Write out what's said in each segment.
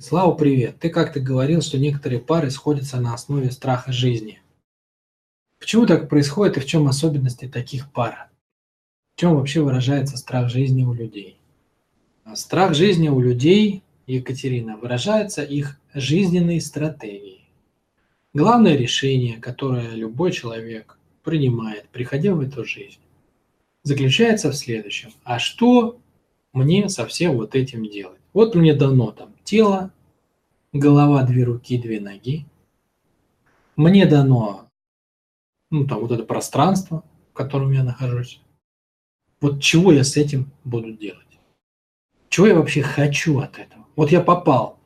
Слава, привет! Ты как-то говорил, что некоторые пары сходятся на основе страха жизни. Почему так происходит и в чем особенности таких пар? В чем вообще выражается страх жизни у людей? Страх жизни у людей, Екатерина, выражается их жизненной стратегией. Главное решение, которое любой человек принимает, приходя в эту жизнь, заключается в следующем. А что мне со всем вот этим делать? Вот мне дано там тело, голова, 2 руки, 2 ноги. Мне дано вот это пространство, в котором я нахожусь. Вот чего я с этим буду делать? Чего я вообще хочу от этого? Вот я попал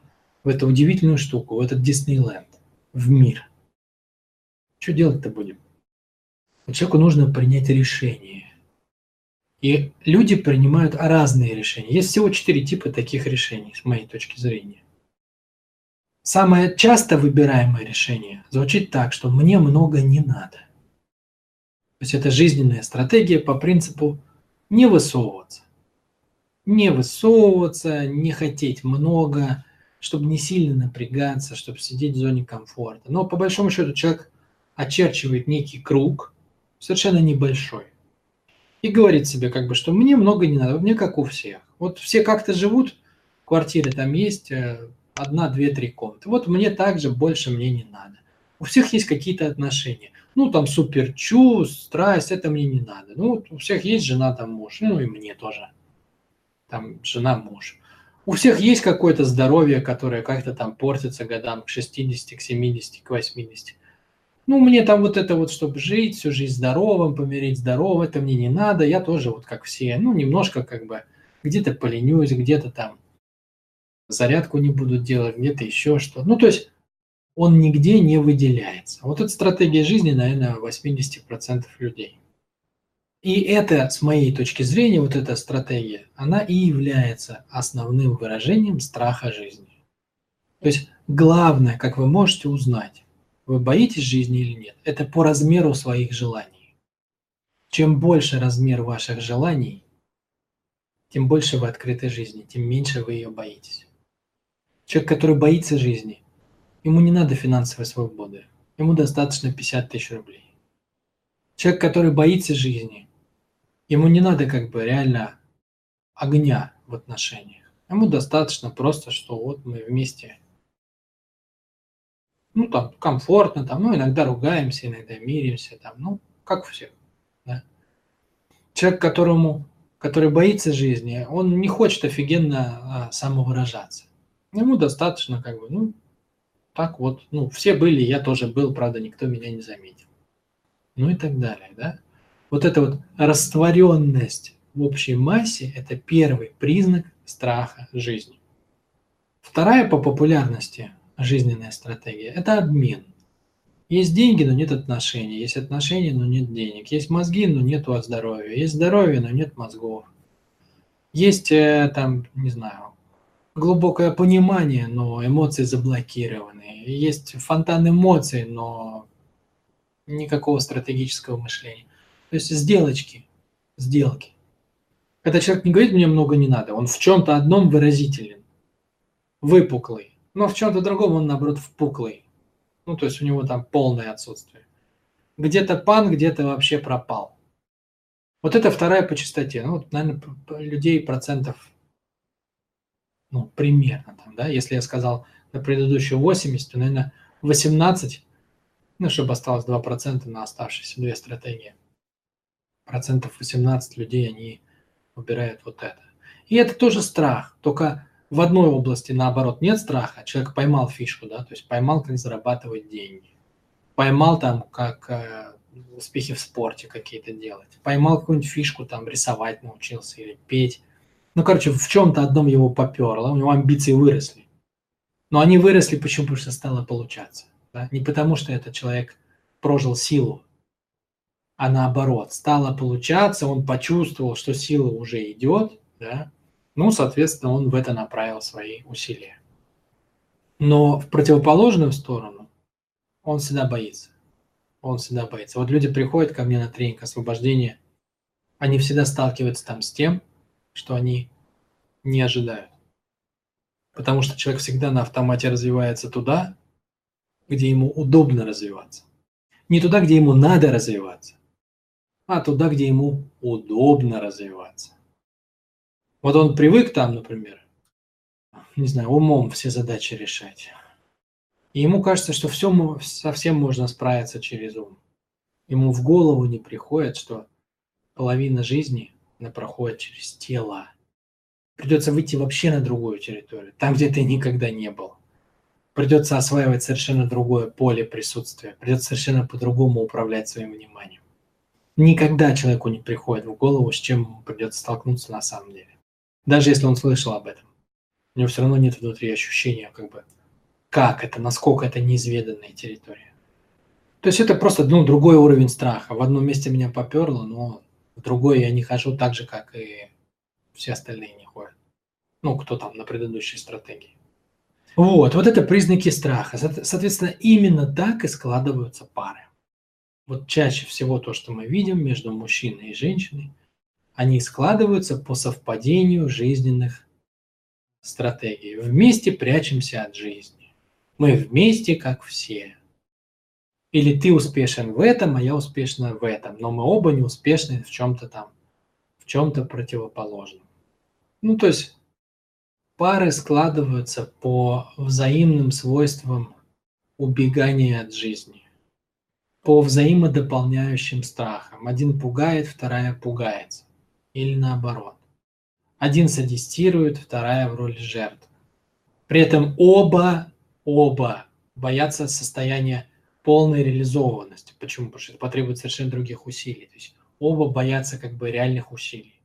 в эту удивительную штуку, в этот Диснейленд, в мир. Что делать-то будем? Вот человеку нужно принять решение. И люди принимают разные решения. Есть всего 4 типа таких решений, с моей точки зрения. Самое часто выбираемое решение звучит так, что «мне много не надо». То есть это жизненная стратегия по принципу «не высовываться». Не высовываться, не хотеть много, чтобы не сильно напрягаться, чтобы сидеть в зоне комфорта. Но по большому счету человек очерчивает некий круг, совершенно небольшой. И говорит себе, что мне много не надо, мне как у всех. Вот все как-то живут, квартиры там есть, 1, 2, 3 комнаты. Вот мне также больше мне не надо. У всех есть какие-то отношения. Суперчувств, страсть, это мне не надо. У всех есть жена, муж, и мне тоже. Там жена, муж. У всех есть какое-то здоровье, которое как-то там портится годам к 60, к 70, к 80. Мне там чтобы жить, всю жизнь здоровым, помереть здоровым, это мне не надо, я тоже как все, немножко где-то поленюсь, где-то там зарядку не буду делать, где-то еще что. То есть он нигде не выделяется. Вот это стратегия жизни, наверное, 80% людей. И это, с моей точки зрения, вот эта стратегия, она и является основным выражением страха жизни. То есть главное, как вы можете узнать, вы боитесь жизни или нет? Это по размеру своих желаний. Чем больше размер ваших желаний, тем больше вы открыты жизни, тем меньше вы ее боитесь. Человек, который боится жизни, ему не надо финансовой свободы, ему достаточно 50 тысяч рублей. Человек, который боится жизни, ему не надо реально огня в отношениях. Ему достаточно просто, что вот мы вместе... комфортно, иногда ругаемся, иногда миримся, как у всех. Да? Человек, который боится жизни, он не хочет офигенно самовыражаться. Ему достаточно, все были, я тоже был, правда, никто меня не заметил. И так далее, да? Вот эта растворенность в общей массе – это первый признак страха жизни. Вторая по популярности жизненная стратегия – это обмен. Есть деньги, но нет отношений. Есть отношения, но нет денег. Есть мозги, но нет здоровья. Есть здоровье, но нет мозгов. Есть, глубокое понимание, но эмоции заблокированы. Есть фонтан эмоций, но никакого стратегического мышления. То есть сделки. Когда человек не говорит «мне много не надо», он в чем-то одном выразителен, выпуклый. Но в чем-то другом он, наоборот, впуклый. То есть у него там полное отсутствие. Где-то пан, где-то вообще пропал. Вот это вторая по частоте. Наверное, людей процентов, примерно. Если я сказал на предыдущую 80, то, наверное, 18, чтобы осталось 2% на оставшиеся 2 стратегии. Процентов 18 людей, они выбирают вот это. И это тоже страх, только... В одной области, наоборот, нет страха, человек поймал фишку, то есть поймал, как зарабатывать деньги, поймал как успехи в спорте какие-то делать, поймал какую-нибудь фишку, рисовать научился или петь. В чем-то одном его поперло, у него амбиции выросли. Но они выросли почему? Потому что стало получаться. Да? Не потому, что этот человек прожил силу, а наоборот, стало получаться, он почувствовал, что сила уже идет, да? Соответственно, он в это направил свои усилия. Но в противоположную сторону он всегда боится. Вот люди приходят ко мне на тренинг освобождения, они всегда сталкиваются с тем, что они не ожидают. потому что человек всегда на автомате развивается туда, где ему удобно развиваться. Не туда, где ему надо развиваться, а туда, где ему удобно развиваться. Вот он привык там, например, не знаю, умом все задачи решать. И ему кажется, что совсем можно справиться через ум. Ему в голову не приходит, что половина жизни проходит через тело. Придется выйти вообще на другую территорию, там, где ты никогда не был. Придется осваивать совершенно другое поле присутствия, придется совершенно по-другому управлять своим вниманием. Никогда человеку не приходит в голову, с чем придется столкнуться на самом деле. Даже если он слышал об этом. У него все равно нет внутри ощущения, как это, насколько это неизведанная территория. То есть это просто другой уровень страха. В одном месте меня поперло, но в другое я не хожу так же, как и все остальные не ходят. Кто там на предыдущей стратегии. Вот это признаки страха. Соответственно, именно так и складываются пары. Чаще всего то, что мы видим между мужчиной и женщиной, они складываются по совпадению жизненных стратегий. Вместе прячемся от жизни. Мы вместе, как все. Или ты успешен в этом, а я успешна в этом. Но мы оба не успешны в чем-то там, в чем-то противоположном. То есть пары складываются по взаимным свойствам убегания от жизни, по взаимодополняющим страхам. Один пугает, вторая пугается. Или наоборот. Один садистирует, вторая в роли жертвы. При этом оба боятся состояния полной реализованности. Почему? Потому что это потребует совершенно других усилий. То есть оба боятся реальных усилий.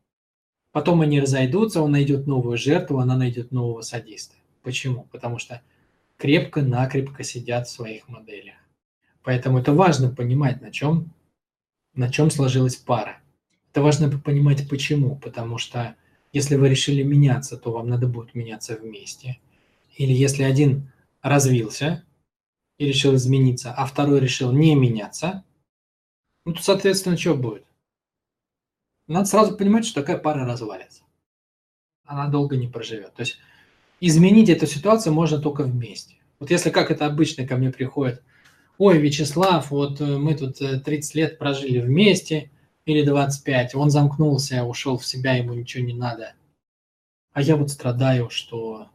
Потом они разойдутся, он найдет новую жертву, она найдет нового садиста. Почему? Потому что крепко-накрепко сидят в своих моделях. Поэтому это важно понимать, на чем сложилась пара. Это важно понимать почему, потому что если вы решили меняться, то вам надо будет меняться вместе. Или если один развился и решил измениться, а второй решил не меняться, то, соответственно, что будет? Надо сразу понимать, что такая пара развалится. Она долго не проживет. То есть изменить эту ситуацию можно только вместе. Если, как это обычно, ко мне приходит: «Ой, Вячеслав, мы тут 30 лет прожили вместе, или 25, он замкнулся, ушел в себя, ему ничего не надо. А я страдаю, что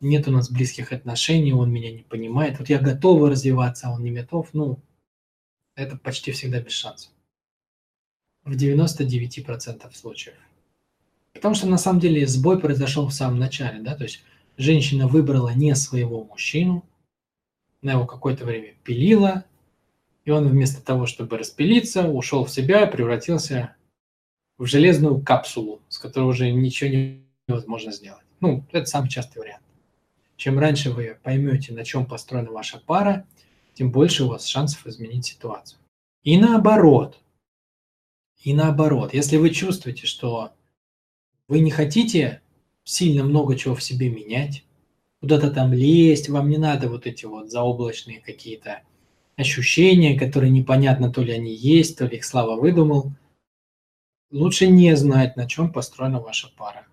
нет у нас близких отношений, он меня не понимает. Я готова развиваться, а он не готов». Это почти всегда без шансов. В 99% случаев. Потому что на самом деле сбой произошел в самом начале. Да? То есть женщина выбрала не своего мужчину, она его какое-то время пилила, и он вместо того, чтобы распилиться, ушел в себя и превратился в железную капсулу, с которой уже ничего невозможно сделать. Это самый частый вариант. Чем раньше вы поймете, на чем построена ваша пара, тем больше у вас шансов изменить ситуацию. И наоборот, если вы чувствуете, что вы не хотите сильно много чего в себе менять, куда-то там лезть, вам не надо эти заоблачные какие-то ощущения, которые непонятно, то ли они есть, то ли их Слава выдумал. Лучше не знать, на чем построена ваша пара.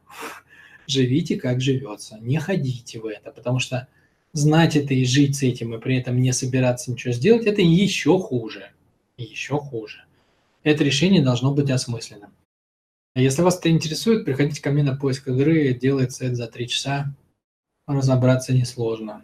Живите, как живется, не ходите в это, потому что знать это и жить с этим, и при этом не собираться ничего сделать, это еще хуже. Еще хуже. Это решение должно быть осмысленным. Если вас это интересует, приходите ко мне на поиск игры, делается это за 3 часа. Разобраться несложно.